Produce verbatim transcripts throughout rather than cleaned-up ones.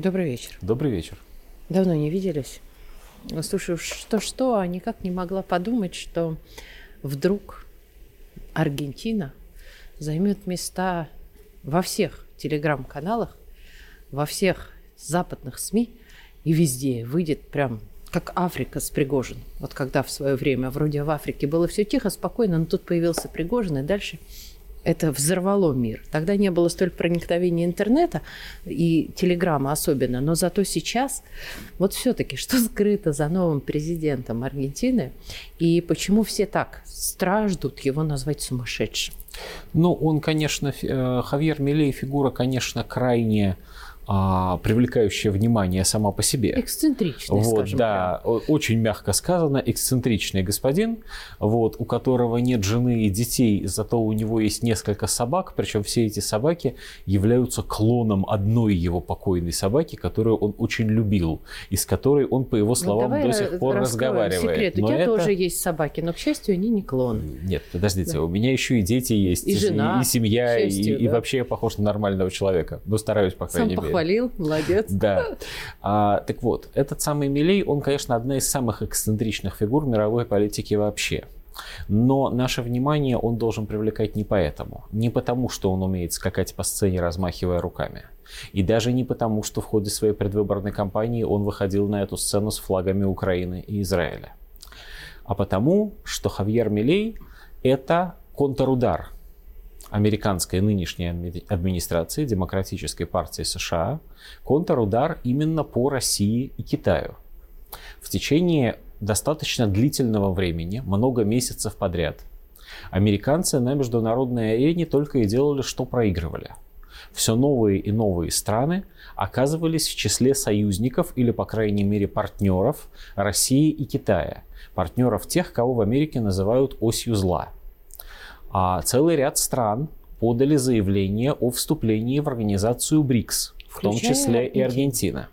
Добрый вечер. Добрый вечер. Давно не виделись. Слушай, что-что, а никак не могла подумать, что вдруг Аргентина займет места во всех телеграм-каналах, во всех западных СМИ и везде выйдет прям как Африка с Пригожин. Вот когда в свое время вроде в Африке было все тихо, спокойно, но тут появился Пригожин, и дальше это взорвало мир. Тогда не было столь проникновения интернета и телеграмма особенно, но зато сейчас вот все-таки что скрыто за новым президентом Аргентины и почему все так страждут его назвать сумасшедшим? Ну, он, конечно, Хавьер Милей фигура, конечно, крайне привлекающая внимание сама по себе. Эксцентричный, вот, скажем. Да, прямо. Очень мягко сказано, эксцентричный господин, вот, у которого нет жены и детей, зато у него есть несколько собак, причем все эти собаки являются клоном одной его покойной собаки, которую он очень любил, и с которой он, по его словам, ну, до сих пор разговаривает. Секрет. У тебя это... тоже есть собаки, но, к счастью, они не клоны. Нет, подождите, да. У меня еще и дети есть, и, и, жена, и семья, счастью, и, да. И вообще я похож на нормального человека, но стараюсь, по крайней мере. Хвалил, молодец. Да. А, так вот, этот самый Милей, он, конечно, одна из самых эксцентричных фигур мировой политики вообще. Но наше внимание он должен привлекать не поэтому. Не потому, что он умеет скакать по сцене, размахивая руками. И даже не потому, что в ходе своей предвыборной кампании он выходил на эту сцену с флагами Украины и Израиля. А потому, что Хавьер Милей – это контрудар американской нынешней администрации, Демократической партии США, контрудар именно по России и Китаю. В течение достаточно длительного времени, много месяцев подряд, американцы на международной арене только и делали, что проигрывали. Все новые и новые страны оказывались в числе союзников или, по крайней мере, партнеров России и Китая. Партнеров тех, кого в Америке называют «осью зла». А целый ряд стран подали заявление о вступлении в организацию БРИКС, в том числе и Аргентина.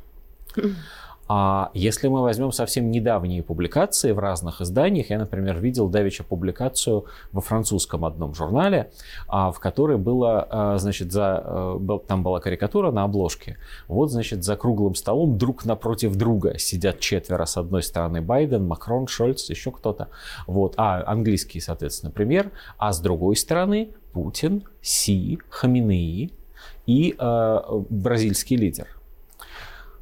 А если мы возьмем совсем недавние публикации в разных изданиях, я, например, видел давеча публикацию во французском одном журнале, в которой было, значит, за, там была карикатура на обложке. Вот, значит, за круглым столом друг напротив друга сидят четверо. С одной стороны Байден, Макрон, Шольц, еще кто-то. Вот. А английский, соответственно, премьер. А с другой стороны Путин, Си, Хамини и э, бразильский лидер.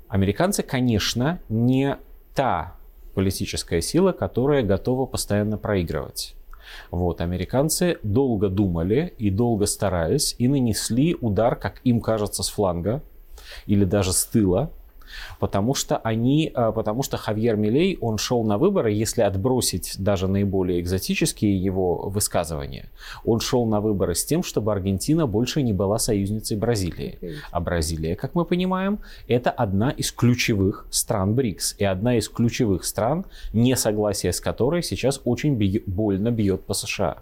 Американцы, конечно, не та политическая сила, которая готова постоянно проигрывать. Вот, американцы долго думали и долго старались, и нанесли удар, как им кажется, с фланга или даже с тыла, потому что, они, потому что Хавьер Милей, он шел на выборы, если отбросить даже наиболее экзотические его высказывания, он шел на выборы с тем, чтобы Аргентина больше не была союзницей Бразилии. А Бразилия, как мы понимаем, это одна из ключевых стран БРИКС. И одна из ключевых стран, несогласие с которой сейчас очень бьет, больно бьет по США.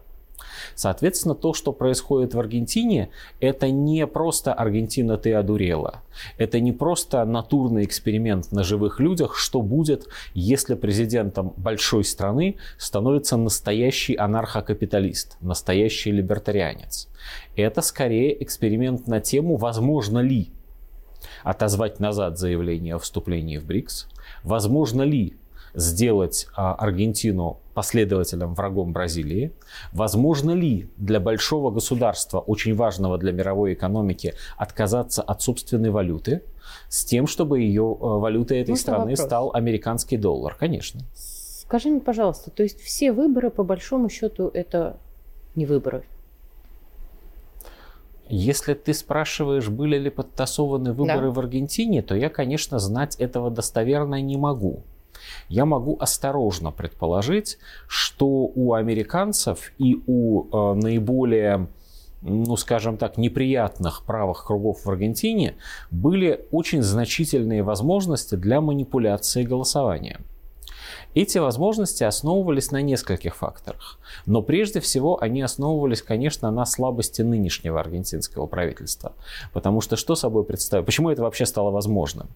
Соответственно, то, что происходит в Аргентине, это не просто «Аргентина, ты одурела». Это не просто натурный эксперимент на живых людях, что будет, если президентом большой страны становится настоящий анархокапиталист, настоящий либертарианец. Это скорее эксперимент на тему «возможно ли отозвать назад заявление о вступлении в БРИКС?», «возможно ли сделать Аргентину последователем врагом Бразилии? Возможно ли для большого государства, очень важного для мировой экономики, отказаться от собственной валюты с тем, чтобы ее валютой этой ну, страны стал американский доллар? Конечно. Скажи мне, пожалуйста, то есть все выборы, по большому счету, это не выборы? Если ты спрашиваешь, были ли подтасованы выборы да. в Аргентине, то я, конечно, знать этого достоверно не могу. Я могу осторожно предположить, что у американцев и у э, наиболее, ну скажем так, неприятных правых кругов в Аргентине были очень значительные возможности для манипуляции голосованием. Эти возможности основывались на нескольких факторах. Но прежде всего они основывались, конечно, на слабости нынешнего аргентинского правительства. Потому что что собой представляет? Почему это вообще стало возможным?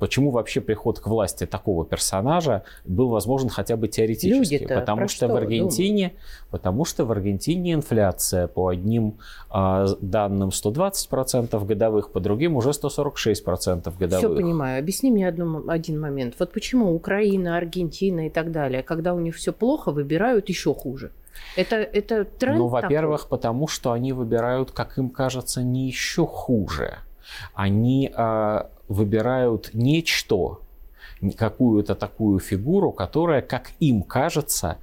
Почему вообще приход к власти такого персонажа был возможен хотя бы теоретически? Люди-то потому что, что в Аргентине, потому что в Аргентине инфляция по одним э, данным сто двадцать процентов годовых, по другим уже сто сорок шесть процентов годовых. Все понимаю. Объясни мне одну, один момент. Вот почему Украина, Аргентина и так далее, когда у них все плохо, выбирают еще хуже? Это, это тренд? Ну, во-первых, такой? Потому что они выбирают, как им кажется, не еще хуже. Они э, выбирают нечто, какую-то такую фигуру, которая, как им кажется,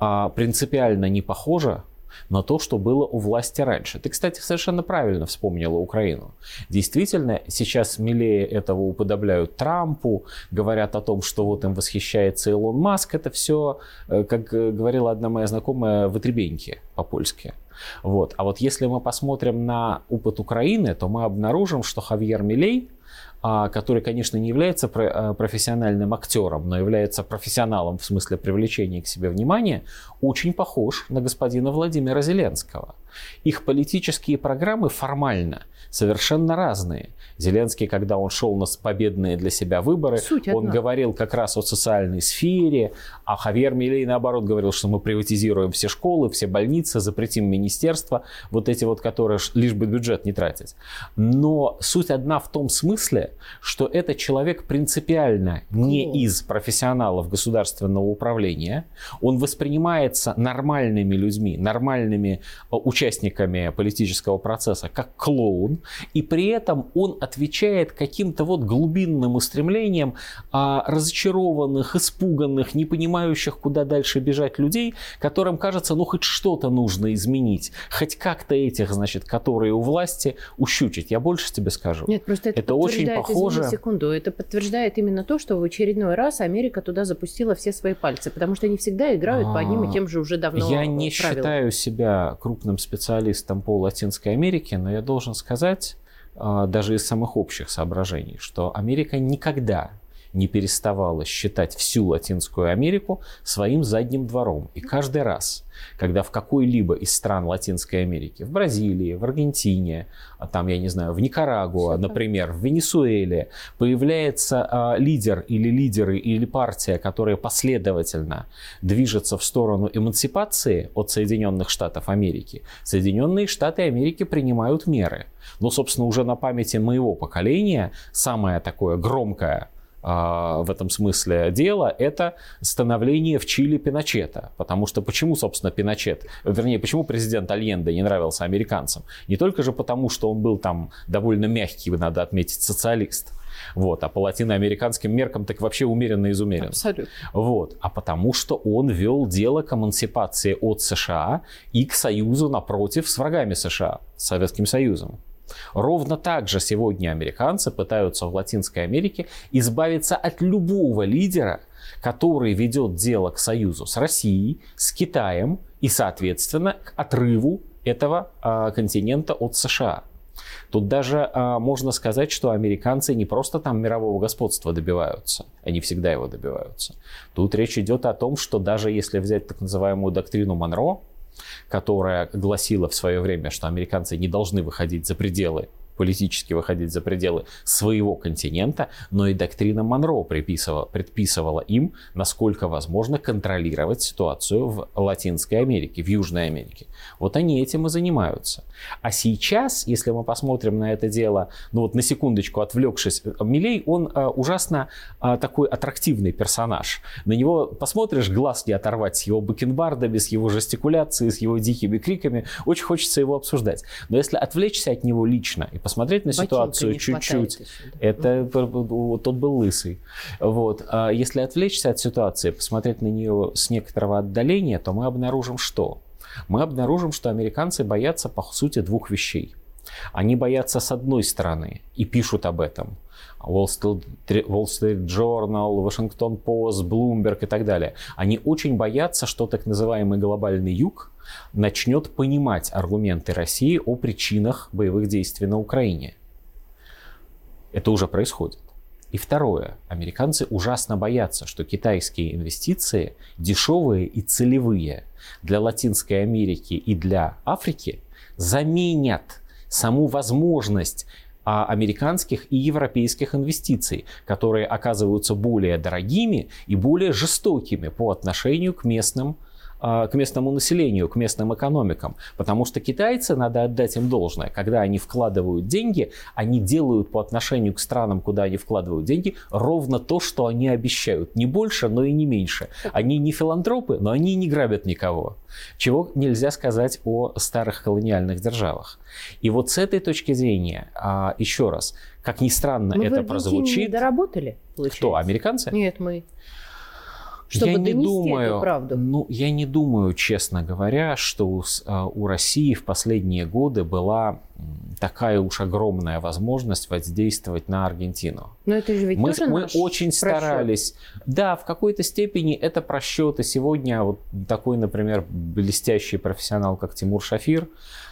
э, принципиально не похожа на то, что было у власти раньше. Ты, кстати, совершенно правильно вспомнила Украину. Действительно, сейчас Милей этого уподобляют Трампу, говорят о том, что вот им восхищается Илон Маск. Это все, как говорила одна моя знакомая, вытребеньки по-польски. Вот. А вот если мы посмотрим на опыт Украины, то мы обнаружим, что Хавьер Милей, который, конечно, не является профессиональным актером, но является профессионалом в смысле привлечения к себе внимания, очень похож на господина Владимира Зеленского. Их политические программы формально совершенно разные. Зеленский, когда он шел на победные для себя выборы, суть он одна. Говорил как раз о социальной сфере, а Хавьер Милей, наоборот, говорил, что мы приватизируем все школы, все больницы, запретим министерства, вот эти вот, которые лишь бы бюджет не тратить. Но суть одна в том смысле, что это человек принципиально не О. из профессионалов государственного управления. Он воспринимается нормальными людьми, нормальными участниками политического процесса как клоун. И при этом он отвечает каким-то вот глубинным устремлениям а, разочарованных, испуганных, не понимающих, куда дальше бежать людей, которым кажется, ну хоть что-то нужно изменить. Хоть как-то этих, значит, которые у власти ущучить. Я больше тебе скажу. Нет, просто это, это очень похоже. Извини, секунду, это подтверждает именно то, что в очередной раз Америка туда запустила все свои пальцы, потому что они всегда играют а, по одним и тем же уже давно правилам. Я не считаю себя крупным специалистом по Латинской Америке, но я должен сказать, даже из самых общих соображений, что Америка никогда не переставала считать всю Латинскую Америку своим задним двором. И каждый раз, когда в какой-либо из стран Латинской Америки, в Бразилии, в Аргентине, а там, я не знаю, в Никарагуа, например, в Венесуэле, появляется а, лидер или лидеры или партия, которая последовательно движется в сторону эмансипации от Соединенных Штатов Америки, Соединенные Штаты Америки принимают меры. Но, собственно, уже на памяти моего поколения самое такое громкое в этом смысле дело, это становление в Чили Пиночета. Потому что почему, собственно, Пиночет, вернее, почему президент Альенде не нравился американцам? Не только же потому, что он был там довольно мягкий, надо отметить, социалист. Вот, а по латиноамериканским меркам так вообще умеренно из умеренно. Абсолютно. Вот, а потому что он вел дело к эмансипации от США и к союзу напротив с врагами США, с Советским Союзом. Ровно так же сегодня американцы пытаются в Латинской Америке избавиться от любого лидера, который ведет дело к союзу с Россией, с Китаем и, соответственно, к отрыву этого а, континента от США. Тут даже а, можно сказать, что американцы не просто там мирового господства добиваются, они всегда его добиваются. Тут речь идет о том, что даже если взять так называемую доктрину Монро, которая гласила в свое время, что американцы не должны выходить за пределы, политически выходить за пределы своего континента, но и доктрина Монро предписывала им, насколько возможно, контролировать ситуацию в Латинской Америке, в Южной Америке. Вот они этим и занимаются. А сейчас, если мы посмотрим на это дело, ну вот на секундочку отвлекшись, Милей, он а, ужасно а, такой аттрактивный персонаж. На него посмотришь, глаз не оторвать с его бакенбардами, с его жестикуляцией, с его дикими криками. Очень хочется его обсуждать. Но если отвлечься от него лично и посмотреть на ботинка ситуацию чуть-чуть, это вот, тот был лысый. Вот. А если отвлечься от ситуации, посмотреть на нее с некоторого отдаления, то мы обнаружим что? Мы обнаружим, что американцы боятся, по сути, двух вещей. Они боятся, с одной стороны, и пишут об этом, Wall Street, Wall Street Journal, Washington Post, Bloomberg и так далее. Они очень боятся, что так называемый глобальный юг начнет понимать аргументы России о причинах боевых действий на Украине. Это уже происходит. И второе. Американцы ужасно боятся, что китайские инвестиции, дешевые и целевые для Латинской Америки и для Африки, заменят саму возможность американских и европейских инвестиций, которые оказываются более дорогими и более жестокими по отношению к местным, к местному населению, к местным экономикам. Потому что китайцы, надо отдать им должное, когда они вкладывают деньги, они делают по отношению к странам, куда они вкладывают деньги, ровно то, что они обещают. Не больше, но и не меньше. Они не филантропы, но они не грабят никого. Чего нельзя сказать о старых колониальных державах. И вот с этой точки зрения, еще раз, как ни странно мы это прозвучит... Мы в Аргентине не доработали, получается? Кто, американцы? Нет, мы... Чтобы я не думаю, эту правду. Ну, я не думаю, честно говоря, что у, у России в последние годы была такая уж огромная возможность воздействовать на Аргентину. Но это же ведь мы, тоже мы наш очень просчет. Старались. Да, в какой-то степени это просчеты. Сегодня вот такой, например, блестящий профессионал, как Тимур Шафир,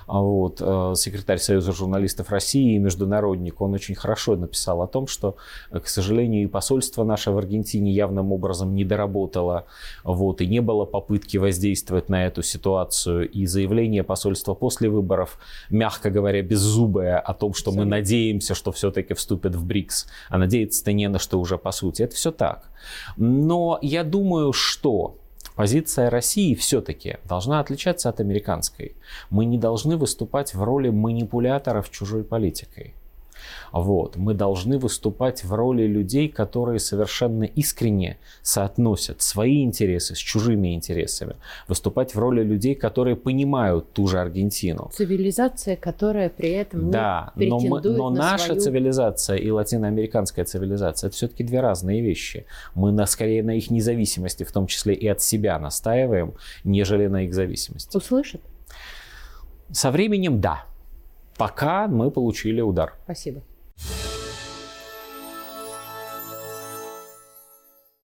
вот, секретарь Союза журналистов России и международник, он очень хорошо написал о том, что, к сожалению, и посольство наше в Аргентине явным образом не доработало, вот, и не было попытки воздействовать на эту ситуацию. И заявление посольства после выборов, мягко говоря, беззубое о том, что мы надеемся, что все-таки вступят в БРИКС, а надеяться-то не на что уже по сути. Это все так. Но я думаю, что... Позиция России все-таки должна отличаться от американской. Мы не должны выступать в роли манипуляторов чужой политикой. Вот. Мы должны выступать в роли людей, которые совершенно искренне соотносят свои интересы с чужими интересами. Выступать в роли людей, которые понимают ту же Аргентину. Цивилизация, которая при этом да, не претендует но мы, но на наша свою... цивилизация и латиноамериканская цивилизация – это все-таки две разные вещи. Мы на, скорее на их независимости, в том числе и от себя, настаиваем, нежели на их зависимости. Услышат? Со временем – да. Пока мы получили удар. Спасибо.